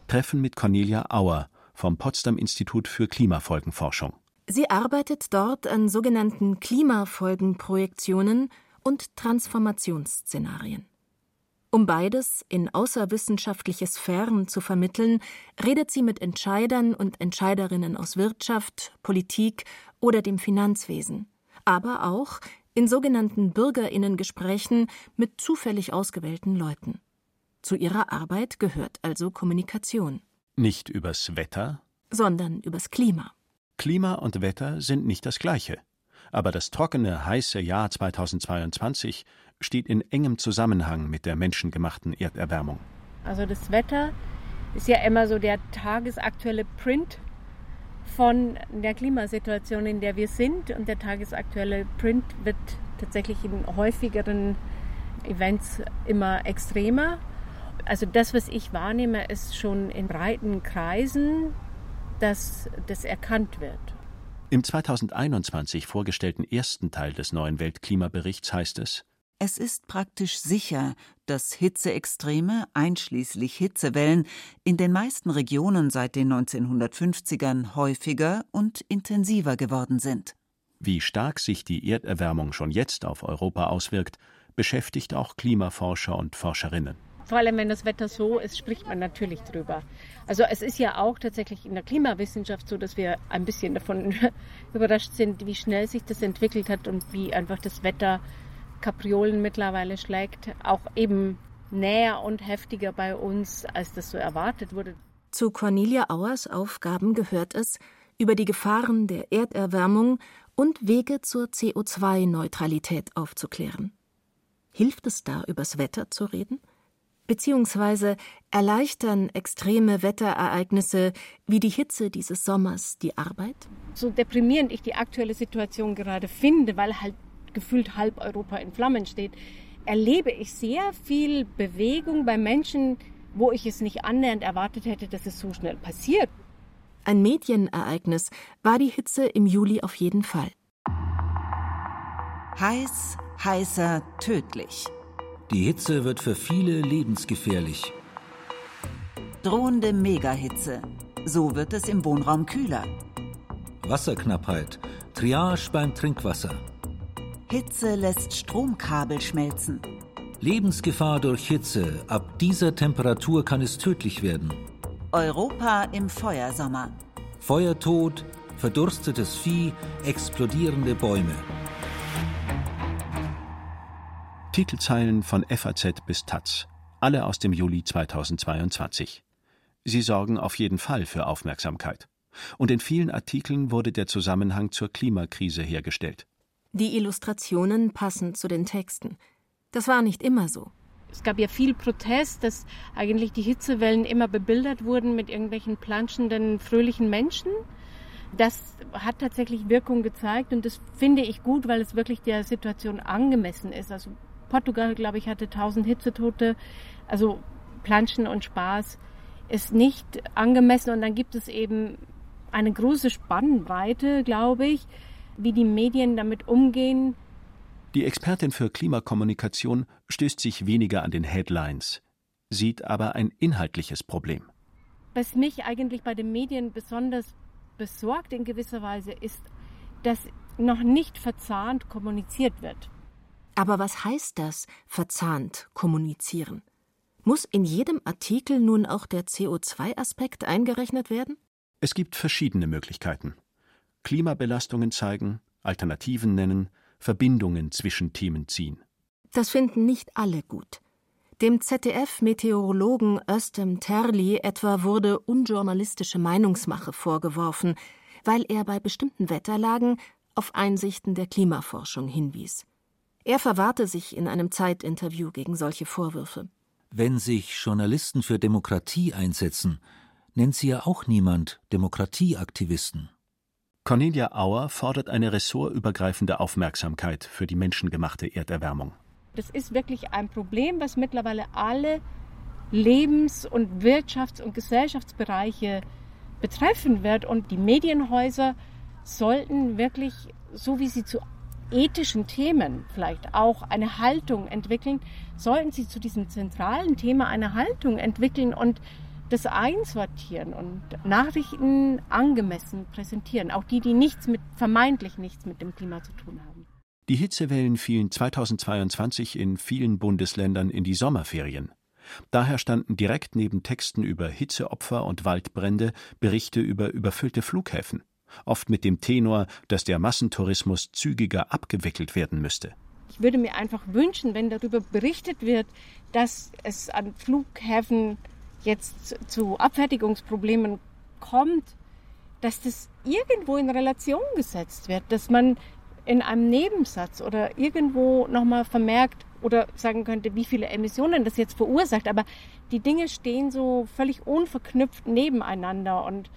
Treffen mit Cornelia Auer vom Potsdam-Institut für Klimafolgenforschung. Sie arbeitet dort an sogenannten Klimafolgenprojektionen und Transformationsszenarien. Um beides in außerwissenschaftliche Sphären zu vermitteln, redet sie mit Entscheidern und Entscheiderinnen aus Wirtschaft, Politik oder dem Finanzwesen, aber auch in sogenannten BürgerInnen-Gesprächen mit zufällig ausgewählten Leuten. Zu ihrer Arbeit gehört also Kommunikation. Nicht übers Wetter, sondern übers Klima. Klima und Wetter sind nicht das Gleiche. Aber das trockene, heiße Jahr 2022 steht in engem Zusammenhang mit der menschengemachten Erderwärmung. Also das Wetter ist ja immer so der tagesaktuelle Print von der Klimasituation, in der wir sind. Und der tagesaktuelle Print wird tatsächlich in häufigeren Events immer extremer. Also das, was ich wahrnehme, ist schon in breiten Kreisen, dass das erkannt wird. Im 2021 vorgestellten ersten Teil des neuen Weltklimaberichts heißt es: Es ist praktisch sicher, dass Hitzeextreme, einschließlich Hitzewellen, in den meisten Regionen seit den 1950ern häufiger und intensiver geworden sind. Wie stark sich die Erderwärmung schon jetzt auf Europa auswirkt, beschäftigt auch Klimaforscher und Forscherinnen. Vor allem, wenn das Wetter so ist, spricht man natürlich drüber. Also es ist ja auch tatsächlich in der Klimawissenschaft so, dass wir ein bisschen davon überrascht sind, wie schnell sich das entwickelt hat und wie einfach das Wetter Kapriolen mittlerweile schlägt, auch eben näher und heftiger bei uns, als das so erwartet wurde. Zu Cornelia Auers Aufgaben gehört es, über die Gefahren der Erderwärmung und Wege zur CO2-Neutralität aufzuklären. Hilft es da, übers Wetter zu reden? Beziehungsweise erleichtern extreme Wetterereignisse wie die Hitze dieses Sommers die Arbeit? So deprimierend ich die aktuelle Situation gerade finde, weil halt gefühlt halb Europa in Flammen steht, erlebe ich sehr viel Bewegung bei Menschen, wo ich es nicht annähernd erwartet hätte, dass es so schnell passiert. Ein Medienereignis war die Hitze im Juli auf jeden Fall. Heiß, heißer, tödlich. Die Hitze wird für viele lebensgefährlich. Drohende Megahitze. So wird es im Wohnraum kühler. Wasserknappheit. Triage beim Trinkwasser. Hitze lässt Stromkabel schmelzen. Lebensgefahr durch Hitze. Ab dieser Temperatur kann es tödlich werden. Europa im Feuersommer. Feuertod, verdurstetes Vieh, explodierende Bäume. Titelzeilen von FAZ bis taz, alle aus dem Juli 2022. Sie sorgen auf jeden Fall für Aufmerksamkeit. Und in vielen Artikeln wurde der Zusammenhang zur Klimakrise hergestellt. Die Illustrationen passen zu den Texten. Das war nicht immer so. Es gab ja viel Protest, dass eigentlich die Hitzewellen immer bebildert wurden mit irgendwelchen planschenden, fröhlichen Menschen. Das hat tatsächlich Wirkung gezeigt und das finde ich gut, weil es wirklich der Situation angemessen ist. Also Portugal, glaube ich, hatte 1000 Hitzetote. Also Planschen und Spaß ist nicht angemessen. Und dann gibt es eben eine große Spannweite, glaube ich, wie die Medien damit umgehen. Die Expertin für Klimakommunikation stößt sich weniger an den Headlines, sieht aber ein inhaltliches Problem. Was mich eigentlich bei den Medien besonders besorgt in gewisser Weise ist, dass noch nicht verzahnt kommuniziert wird. Aber was heißt das, verzahnt kommunizieren? Muss in jedem Artikel nun auch der CO2-Aspekt eingerechnet werden? Es gibt verschiedene Möglichkeiten. Klimabelastungen zeigen, Alternativen nennen, Verbindungen zwischen Themen ziehen. Das finden nicht alle gut. Dem ZDF-Meteorologen Özlem Terli etwa wurde unjournalistische Meinungsmache vorgeworfen, weil er bei bestimmten Wetterlagen auf Einsichten der Klimaforschung hinwies. Er verwahrte sich in einem Zeitinterview gegen solche Vorwürfe. Wenn sich Journalisten für Demokratie einsetzen, nennt sie ja auch niemand Demokratieaktivisten. Cornelia Auer fordert eine ressortübergreifende Aufmerksamkeit für die menschengemachte Erderwärmung. Das ist wirklich ein Problem, was mittlerweile alle Lebens- und Wirtschafts- und Gesellschaftsbereiche betreffen wird. Und die Medienhäuser sollten wirklich, so wie sie zu ethischen Themen vielleicht auch eine Haltung entwickeln, sollten sie zu diesem zentralen Thema eine Haltung entwickeln und das einsortieren und Nachrichten angemessen präsentieren, auch die vermeintlich nichts mit dem Klima zu tun haben. Die Hitzewellen fielen 2022 in vielen Bundesländern in die Sommerferien. Daher standen direkt neben Texten über Hitzeopfer und Waldbrände Berichte über überfüllte Flughäfen. Oft mit dem Tenor, dass der Massentourismus zügiger abgewickelt werden müsste. Ich würde mir einfach wünschen, wenn darüber berichtet wird, dass es an Flughäfen jetzt zu Abfertigungsproblemen kommt, dass das irgendwo in Relation gesetzt wird, dass man in einem Nebensatz oder irgendwo nochmal vermerkt oder sagen könnte, wie viele Emissionen das jetzt verursacht. Aber die Dinge stehen so völlig unverknüpft nebeneinander und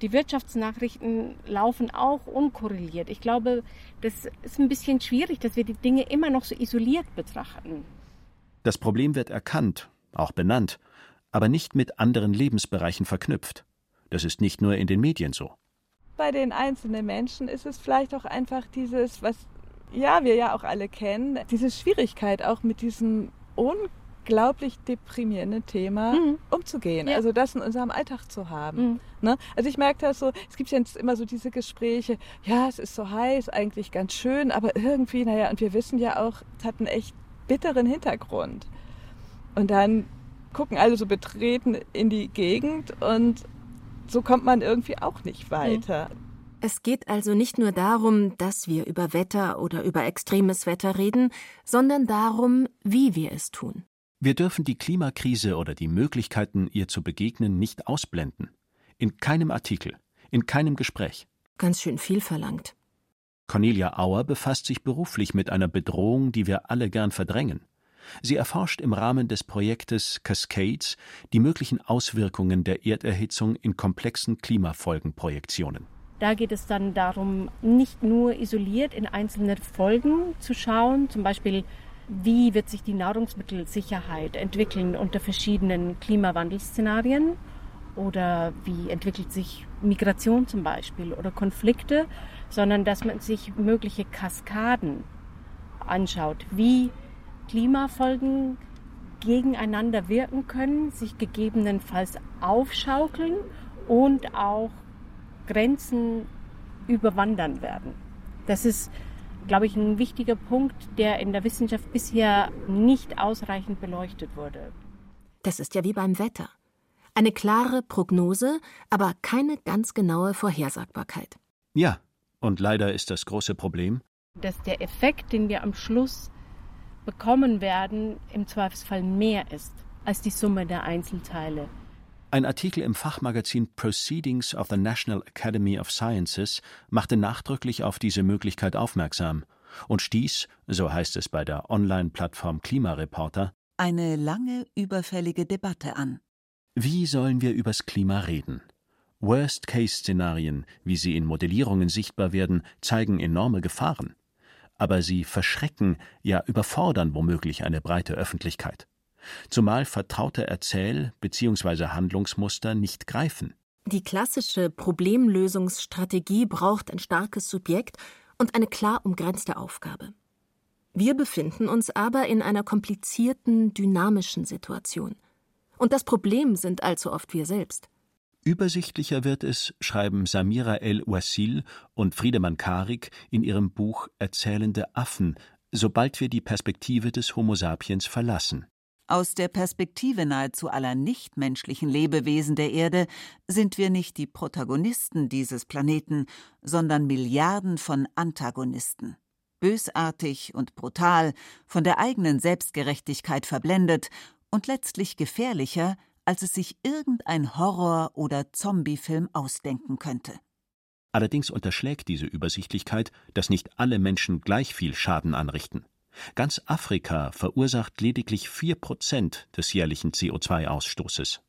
die Wirtschaftsnachrichten laufen auch unkorreliert. Ich glaube, das ist ein bisschen schwierig, dass wir die Dinge immer noch so isoliert betrachten. Das Problem wird erkannt, auch benannt, aber nicht mit anderen Lebensbereichen verknüpft. Das ist nicht nur in den Medien so. Bei den einzelnen Menschen ist es vielleicht auch einfach dieses, was wir ja auch alle kennen, diese Schwierigkeit auch mit diesem unglaublich deprimierenden Thema umzugehen, also das in unserem Alltag zu haben. Ne? Also ich merke das so, es gibt jetzt immer so diese Gespräche, ja, es ist so heiß, eigentlich ganz schön, aber irgendwie, und wir wissen ja auch, es hat einen echt bitteren Hintergrund. Und dann gucken alle so betreten in die Gegend und so kommt man irgendwie auch nicht weiter. Es geht also nicht nur darum, dass wir über Wetter oder über extremes Wetter reden, sondern darum, wie wir es tun. Wir dürfen die Klimakrise oder die Möglichkeiten, ihr zu begegnen, nicht ausblenden. In keinem Artikel, in keinem Gespräch. Ganz schön viel verlangt. Cornelia Auer befasst sich beruflich mit einer Bedrohung, die wir alle gern verdrängen. Sie erforscht im Rahmen des Projektes Cascades die möglichen Auswirkungen der Erderhitzung in komplexen Klimafolgenprojektionen. Da geht es dann darum, nicht nur isoliert in einzelne Folgen zu schauen, zum Beispiel, wie wird sich die Nahrungsmittelsicherheit entwickeln unter verschiedenen Klimawandelszenarien oder wie entwickelt sich Migration zum Beispiel oder Konflikte, sondern dass man sich mögliche Kaskaden anschaut, wie Klimafolgen gegeneinander wirken können, sich gegebenenfalls aufschaukeln und auch Grenzen überwandern werden. Das ist, glaube ich, ein wichtiger Punkt, der in der Wissenschaft bisher nicht ausreichend beleuchtet wurde. Das ist ja wie beim Wetter. Eine klare Prognose, aber keine ganz genaue Vorhersagbarkeit. Ja, und leider ist das große Problem, dass der Effekt, den wir am Schluss bekommen werden, im Zweifelsfall mehr ist als die Summe der Einzelteile. Ein Artikel im Fachmagazin Proceedings of the National Academy of Sciences machte nachdrücklich auf diese Möglichkeit aufmerksam und stieß, so heißt es bei der Online-Plattform Klimareporter, eine lange überfällige Debatte an. Wie sollen wir übers Klima reden? Worst-Case-Szenarien, wie sie in Modellierungen sichtbar werden, zeigen enorme Gefahren. Aber sie verschrecken, ja überfordern womöglich eine breite Öffentlichkeit. Zumal vertraute Erzähl- bzw. Handlungsmuster nicht greifen. Die klassische Problemlösungsstrategie braucht ein starkes Subjekt und eine klar umgrenzte Aufgabe. Wir befinden uns aber in einer komplizierten, dynamischen Situation. Und das Problem sind allzu oft wir selbst. Übersichtlicher wird es, schreiben Samira El-Wassil und Friedemann Karik in ihrem Buch Erzählende Affen, sobald wir die Perspektive des Homo sapiens verlassen. Aus der Perspektive nahezu aller nichtmenschlichen Lebewesen der Erde sind wir nicht die Protagonisten dieses Planeten, sondern Milliarden von Antagonisten. Bösartig und brutal, von der eigenen Selbstgerechtigkeit verblendet und letztlich gefährlicher, als es sich irgendein Horror- oder Zombiefilm ausdenken könnte. Allerdings unterschlägt diese Übersichtlichkeit, dass nicht alle Menschen gleich viel Schaden anrichten. Ganz Afrika verursacht lediglich 4% des jährlichen CO2-Ausstoßes.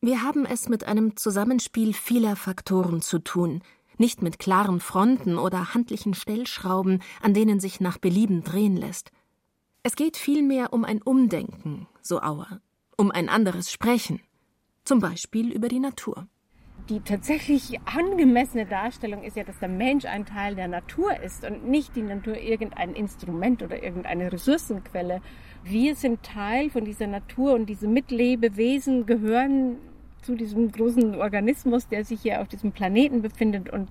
Wir haben es mit einem Zusammenspiel vieler Faktoren zu tun, nicht mit klaren Fronten oder handlichen Stellschrauben, an denen sich nach Belieben drehen lässt. Es geht vielmehr um ein Umdenken, so Auer. Um ein anderes Sprechen, zum Beispiel über die Natur. Die tatsächlich angemessene Darstellung ist ja, dass der Mensch ein Teil der Natur ist und nicht die Natur irgendein Instrument oder irgendeine Ressourcenquelle. Wir sind Teil von dieser Natur und diese Mitlebewesen gehören zu diesem großen Organismus, der sich hier auf diesem Planeten befindet. Und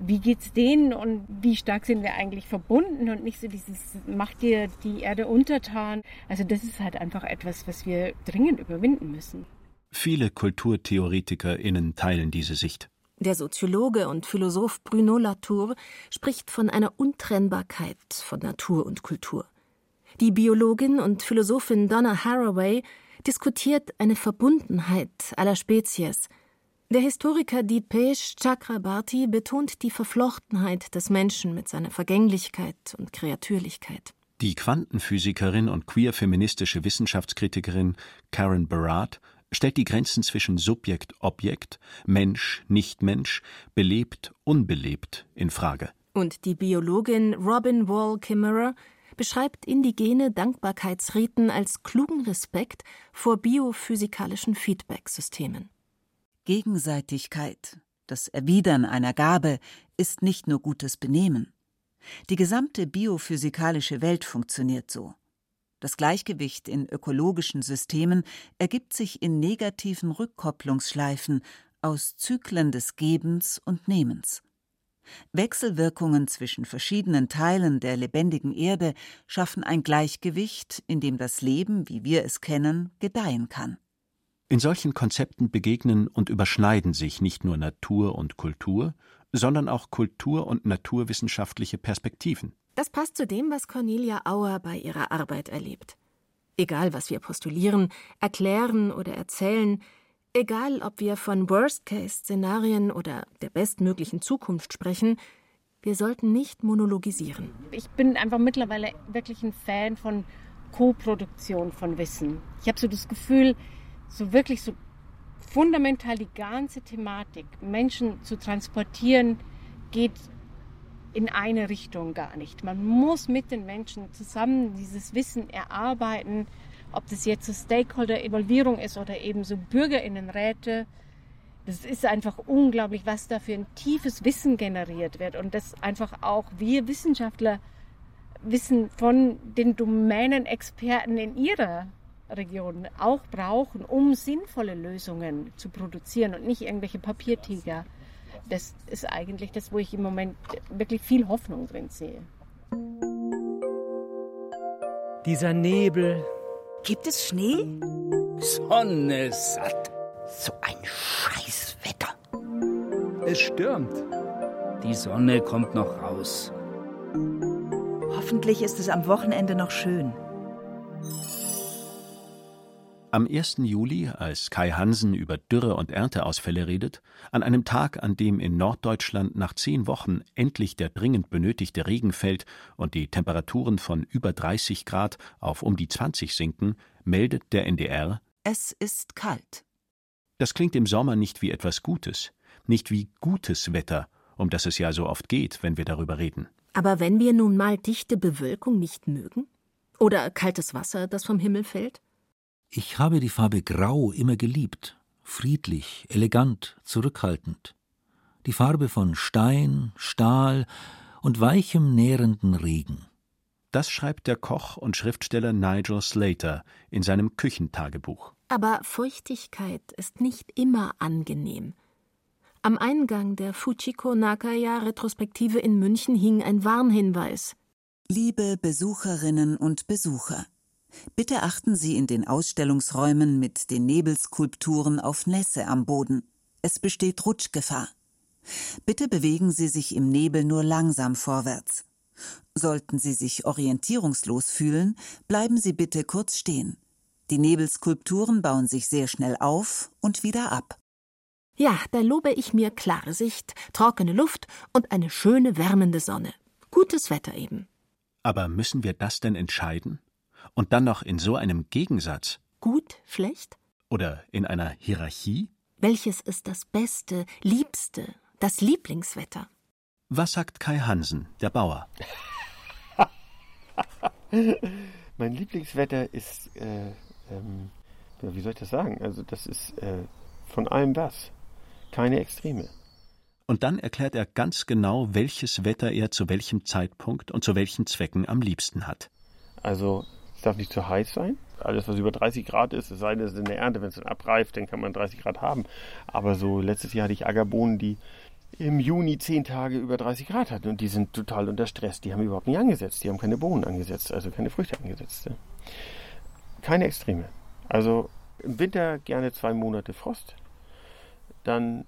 wie geht's denen und wie stark sind wir eigentlich verbunden und nicht so dieses, macht dir die Erde untertan. Also das ist halt einfach etwas, was wir dringend überwinden müssen. Viele KulturtheoretikerInnen teilen diese Sicht. Der Soziologe und Philosoph Bruno Latour spricht von einer Untrennbarkeit von Natur und Kultur. Die Biologin und Philosophin Donna Haraway diskutiert eine Verbundenheit aller Spezies. Der Historiker Deepesh Chakrabarti betont die Verflochtenheit des Menschen mit seiner Vergänglichkeit und Kreatürlichkeit. Die Quantenphysikerin und queer-feministische Wissenschaftskritikerin Karen Barat stellt die Grenzen zwischen Subjekt-Objekt, Mensch, Nichtmensch, belebt, unbelebt in Frage. Und die Biologin Robin Wall Kimmerer beschreibt indigene Dankbarkeitsriten als klugen Respekt vor biophysikalischen Feedback-Systemen. Gegenseitigkeit, das Erwidern einer Gabe, ist nicht nur gutes Benehmen. Die gesamte biophysikalische Welt funktioniert so. Das Gleichgewicht in ökologischen Systemen ergibt sich in negativen Rückkopplungsschleifen aus Zyklen des Gebens und Nehmens. Wechselwirkungen zwischen verschiedenen Teilen der lebendigen Erde schaffen ein Gleichgewicht, in dem das Leben, wie wir es kennen, gedeihen kann. In solchen Konzepten begegnen und überschneiden sich nicht nur Natur und Kultur, sondern auch kultur- und naturwissenschaftliche Perspektiven. Das passt zu dem, was Cornelia Auer bei ihrer Arbeit erlebt. Egal, was wir postulieren, erklären oder erzählen, egal, ob wir von Worst-Case-Szenarien oder der bestmöglichen Zukunft sprechen, wir sollten nicht monologisieren. Ich bin einfach mittlerweile wirklich ein Fan von Co-Produktion von Wissen. Ich habe so das Gefühl, so wirklich so fundamental die ganze Thematik, Menschen zu transportieren, geht in eine Richtung gar nicht. Man muss mit den Menschen zusammen dieses Wissen erarbeiten, ob das jetzt so Stakeholder-Involvierung ist oder eben so BürgerInnenräte. Das ist einfach unglaublich, was da für ein tiefes Wissen generiert wird und dass einfach auch wir Wissenschaftler Wissen von den Domänenexperten in ihrer Region auch brauchen, um sinnvolle Lösungen zu produzieren und nicht irgendwelche Papiertiger. Das ist eigentlich das, wo ich im Moment wirklich viel Hoffnung drin sehe. Dieser Nebel. Gibt es Schnee? Sonne satt. So ein Scheißwetter. Es stürmt. Die Sonne kommt noch raus. Hoffentlich ist es am Wochenende noch schön. Am 1. Juli, als Kai Hansen über Dürre- und Ernteausfälle redet, an einem Tag, an dem in Norddeutschland nach 10 Wochen endlich der dringend benötigte Regen fällt und die Temperaturen von über 30 Grad auf um die 20 sinken, meldet der NDR: Es ist kalt. Das klingt im Sommer nicht wie etwas Gutes, nicht wie gutes Wetter, um das es ja so oft geht, wenn wir darüber reden. Aber wenn wir nun mal dichte Bewölkung nicht mögen? Oder kaltes Wasser, das vom Himmel fällt? Ich habe die Farbe Grau immer geliebt, friedlich, elegant, zurückhaltend. Die Farbe von Stein, Stahl und weichem, nährenden Regen. Das schreibt der Koch und Schriftsteller Nigel Slater in seinem Küchentagebuch. Aber Feuchtigkeit ist nicht immer angenehm. Am Eingang der Fujiko Nakaya Retrospektive in München hing ein Warnhinweis. Liebe Besucherinnen und Besucher, bitte achten Sie in den Ausstellungsräumen mit den Nebelskulpturen auf Nässe am Boden. Es besteht Rutschgefahr. Bitte bewegen Sie sich im Nebel nur langsam vorwärts. Sollten Sie sich orientierungslos fühlen, bleiben Sie bitte kurz stehen. Die Nebelskulpturen bauen sich sehr schnell auf und wieder ab. Ja, da lobe ich mir klare Sicht, trockene Luft und eine schöne, wärmende Sonne. Gutes Wetter eben. Aber müssen wir das denn entscheiden? Und dann noch in so einem Gegensatz. Gut, schlecht? Oder in einer Hierarchie? Welches ist das beste, liebste, das Lieblingswetter? Was sagt Kai Hansen, der Bauer? Mein Lieblingswetter ist, wie soll ich das sagen? Also das ist von allem das. Keine Extreme. Und dann erklärt er ganz genau, welches Wetter er zu welchem Zeitpunkt und zu welchen Zwecken am liebsten hat. Also es darf nicht zu heiß sein. Alles, was über 30 Grad ist, es sei denn, es ist in der Ernte. Wenn es dann abreift, dann kann man 30 Grad haben. Aber so letztes Jahr hatte ich Ackerbohnen, die im Juni 10 Tage über 30 Grad hatten. Und die sind total unter Stress. Die haben überhaupt nicht angesetzt. Die haben keine Bohnen angesetzt, also keine Früchte angesetzt. Keine Extreme. Also im Winter gerne 2 Monate Frost. Dann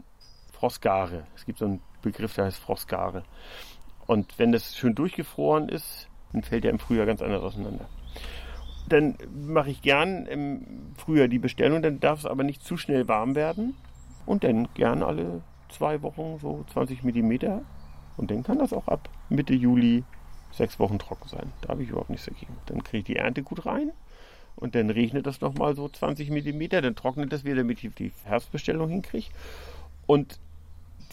Frostgare. Es gibt so einen Begriff, der heißt Frostgare. Und wenn das schön durchgefroren ist, dann fällt er im Frühjahr ganz anders auseinander. Dann mache ich gern im Frühjahr die Bestellung, dann darf es aber nicht zu schnell warm werden. Und dann gern alle 2 Wochen so 20 Millimeter. Und dann kann das auch ab Mitte Juli 6 Wochen trocken sein. Da habe ich überhaupt nichts dagegen. Dann kriege ich die Ernte gut rein und dann regnet das nochmal so 20 Millimeter. Dann trocknet das wieder, damit ich die Herbstbestellung hinkriege. Und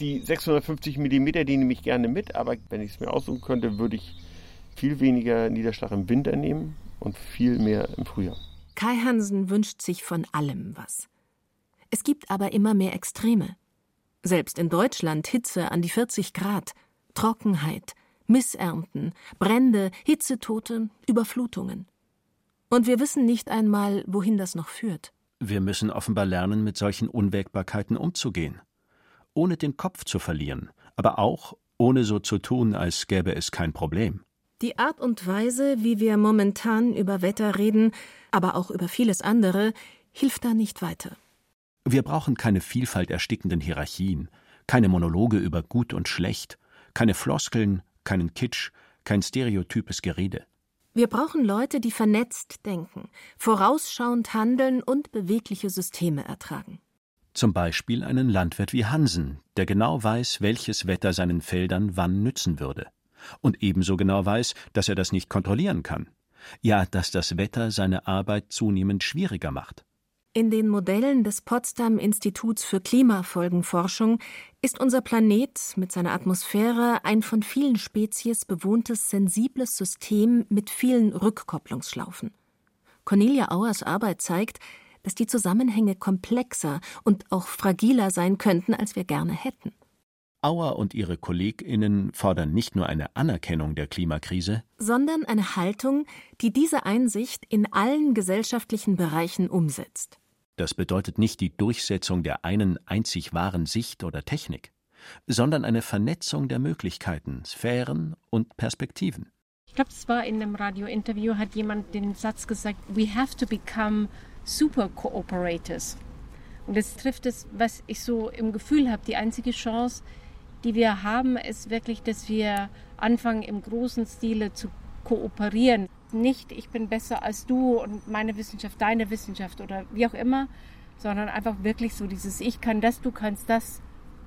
die 650 Millimeter, die nehme ich gerne mit. Aber wenn ich es mir aussuchen könnte, würde ich viel weniger Niederschlag im Winter nehmen und viel mehr im Frühjahr. Kai Hansen wünscht sich von allem was. Es gibt aber immer mehr Extreme. Selbst in Deutschland Hitze an die 40 Grad, Trockenheit, Missernten, Brände, Hitzetote, Überflutungen. Und wir wissen nicht einmal, wohin das noch führt. Wir müssen offenbar lernen, mit solchen Unwägbarkeiten umzugehen. Ohne den Kopf zu verlieren, aber auch ohne so zu tun, als gäbe es kein Problem. Die Art und Weise, wie wir momentan über Wetter reden, aber auch über vieles andere, hilft da nicht weiter. Wir brauchen keine vielfalt erstickenden Hierarchien, Keine Monologe über Gut und Schlecht, keine Floskeln, keinen Kitsch, kein stereotypes Gerede. Wir brauchen Leute, die vernetzt denken, vorausschauend handeln und bewegliche Systeme ertragen. Zum Beispiel einen Landwirt wie Hansen, der genau weiß, welches Wetter seinen Feldern wann nützen würde. Und ebenso genau weiß, dass er das nicht kontrollieren kann. Ja, dass das Wetter seine Arbeit zunehmend schwieriger macht. In den Modellen des Potsdam-Instituts für Klimafolgenforschung ist unser Planet mit seiner Atmosphäre ein von vielen Spezies bewohntes, sensibles System mit vielen Rückkopplungsschlaufen. Cornelia Auers Arbeit zeigt, dass die Zusammenhänge komplexer und auch fragiler sein könnten, als wir gerne hätten. Auer und ihre KollegInnen fordern nicht nur eine Anerkennung der Klimakrise, sondern eine Haltung, die diese Einsicht in allen gesellschaftlichen Bereichen umsetzt. Das bedeutet nicht die Durchsetzung der einen einzig wahren Sicht oder Technik, sondern eine Vernetzung der Möglichkeiten, Sphären und Perspektiven. Ich glaube, es war in einem Radiointerview, hat jemand den Satz gesagt, we have to become super cooperators. Und das trifft es, was ich so im Gefühl habe. Die einzige Chance, die wir haben, ist wirklich, dass wir anfangen, im großen Stile zu kooperieren. Nicht, ich bin besser als du und meine Wissenschaft, deine Wissenschaft oder wie auch immer, sondern einfach wirklich so dieses Ich kann das, du kannst das.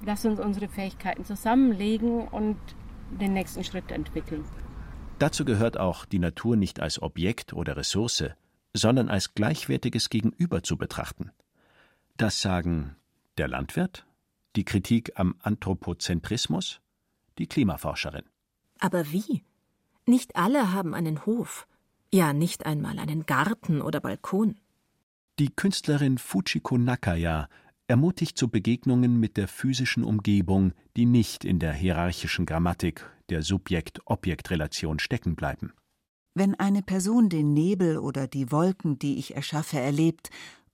Lass uns unsere Fähigkeiten zusammenlegen und den nächsten Schritt entwickeln. Dazu gehört auch, die Natur nicht als Objekt oder Ressource, sondern als gleichwertiges Gegenüber zu betrachten. Das sagen der Landwirt, die Kritik am Anthropozentrismus, die Klimaforscherin. Aber wie? Nicht alle haben einen Hof, ja nicht einmal einen Garten oder Balkon. Die Künstlerin Fujiko Nakaya ermutigt zu Begegnungen mit der physischen Umgebung, die nicht in der hierarchischen Grammatik der Subjekt-Objekt-Relation stecken bleiben. Wenn eine Person den Nebel oder die Wolken, die ich erschaffe, erlebt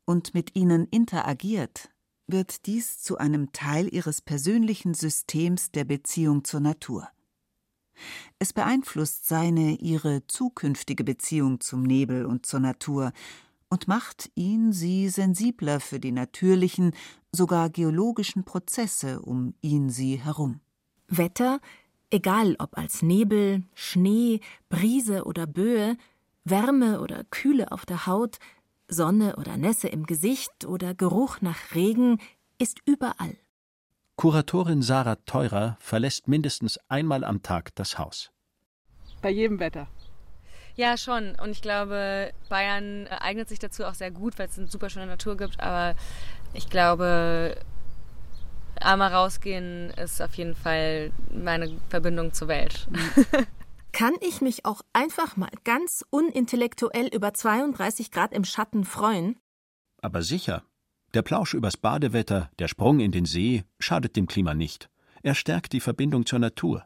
und mit ihnen interagiert, wird dies zu einem Teil ihres persönlichen Systems der Beziehung zur Natur. Es beeinflusst ihre zukünftige Beziehung zum Nebel und zur Natur und macht sie sensibler für die natürlichen, sogar geologischen Prozesse um sie herum. Wetter, egal ob als Nebel, Schnee, Brise oder Böe, Wärme oder Kühle auf der Haut, Sonne oder Nässe im Gesicht oder Geruch nach Regen, ist überall. Kuratorin Sarah Theurer verlässt mindestens einmal am Tag das Haus. Bei jedem Wetter. Ja, schon. Und ich glaube, Bayern eignet sich dazu auch sehr gut, weil es eine super schöne Natur gibt. Aber ich glaube, einmal rausgehen ist auf jeden Fall meine Verbindung zur Welt. Kann ich mich auch einfach mal ganz unintellektuell über 32 Grad im Schatten freuen? Aber sicher. Der Plausch übers Badewetter, der Sprung in den See, schadet dem Klima nicht. Er stärkt die Verbindung zur Natur.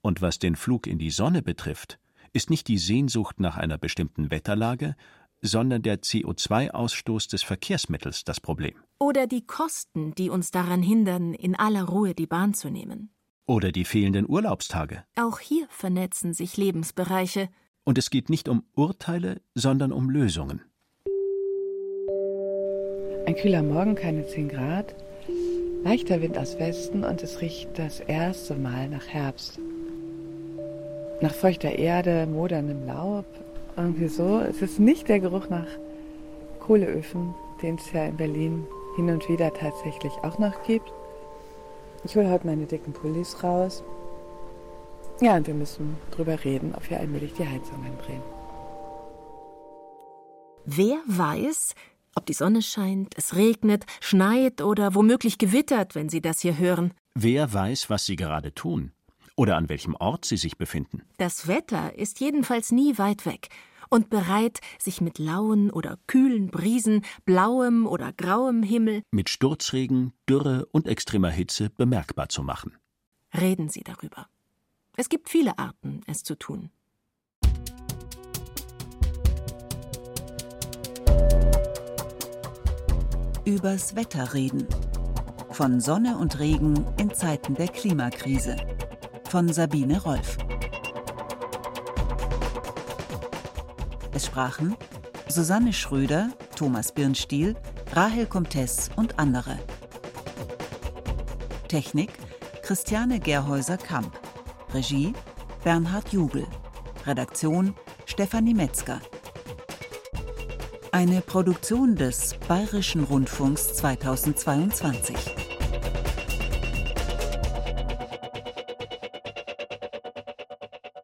Und was den Flug in die Sonne betrifft, ist nicht die Sehnsucht nach einer bestimmten Wetterlage, sondern der CO2-Ausstoß des Verkehrsmittels das Problem. Oder die Kosten, die uns daran hindern, in aller Ruhe die Bahn zu nehmen. Oder die fehlenden Urlaubstage. Auch hier vernetzen sich Lebensbereiche. Und es geht nicht um Urteile, sondern um Lösungen. Ein kühler Morgen, keine 10 Grad, leichter Wind aus Westen und es riecht das erste Mal nach Herbst. Nach feuchter Erde, moderndem Laub, irgendwie so. Es ist nicht der Geruch nach Kohleöfen, den es ja in Berlin hin und wieder tatsächlich auch noch gibt. Ich hole heute meine dicken Pullis raus. Ja, und wir müssen drüber reden, ob wir allmählich die Heizung andrehen. Wer weiß, ob die Sonne scheint, es regnet, schneit oder womöglich gewittert, wenn Sie das hier hören. Wer weiß, was Sie gerade tun oder an welchem Ort Sie sich befinden. Das Wetter ist jedenfalls nie weit weg und bereit, sich mit lauen oder kühlen Brisen, blauem oder grauem Himmel, mit Sturzregen, Dürre und extremer Hitze bemerkbar zu machen. Reden Sie darüber. Es gibt viele Arten, es zu tun. Übers Wetter reden. Von Sonne und Regen in Zeiten der Klimakrise. Von Sabine Rolf. Es sprachen Susanne Schröder, Thomas Birnstiel, Rahel Comtes und andere. Technik Christiane Gerhäuser-Kamp, Regie Bernhard Jugel, Redaktion Stefanie Metzger. Eine Produktion des Bayerischen Rundfunks 2022.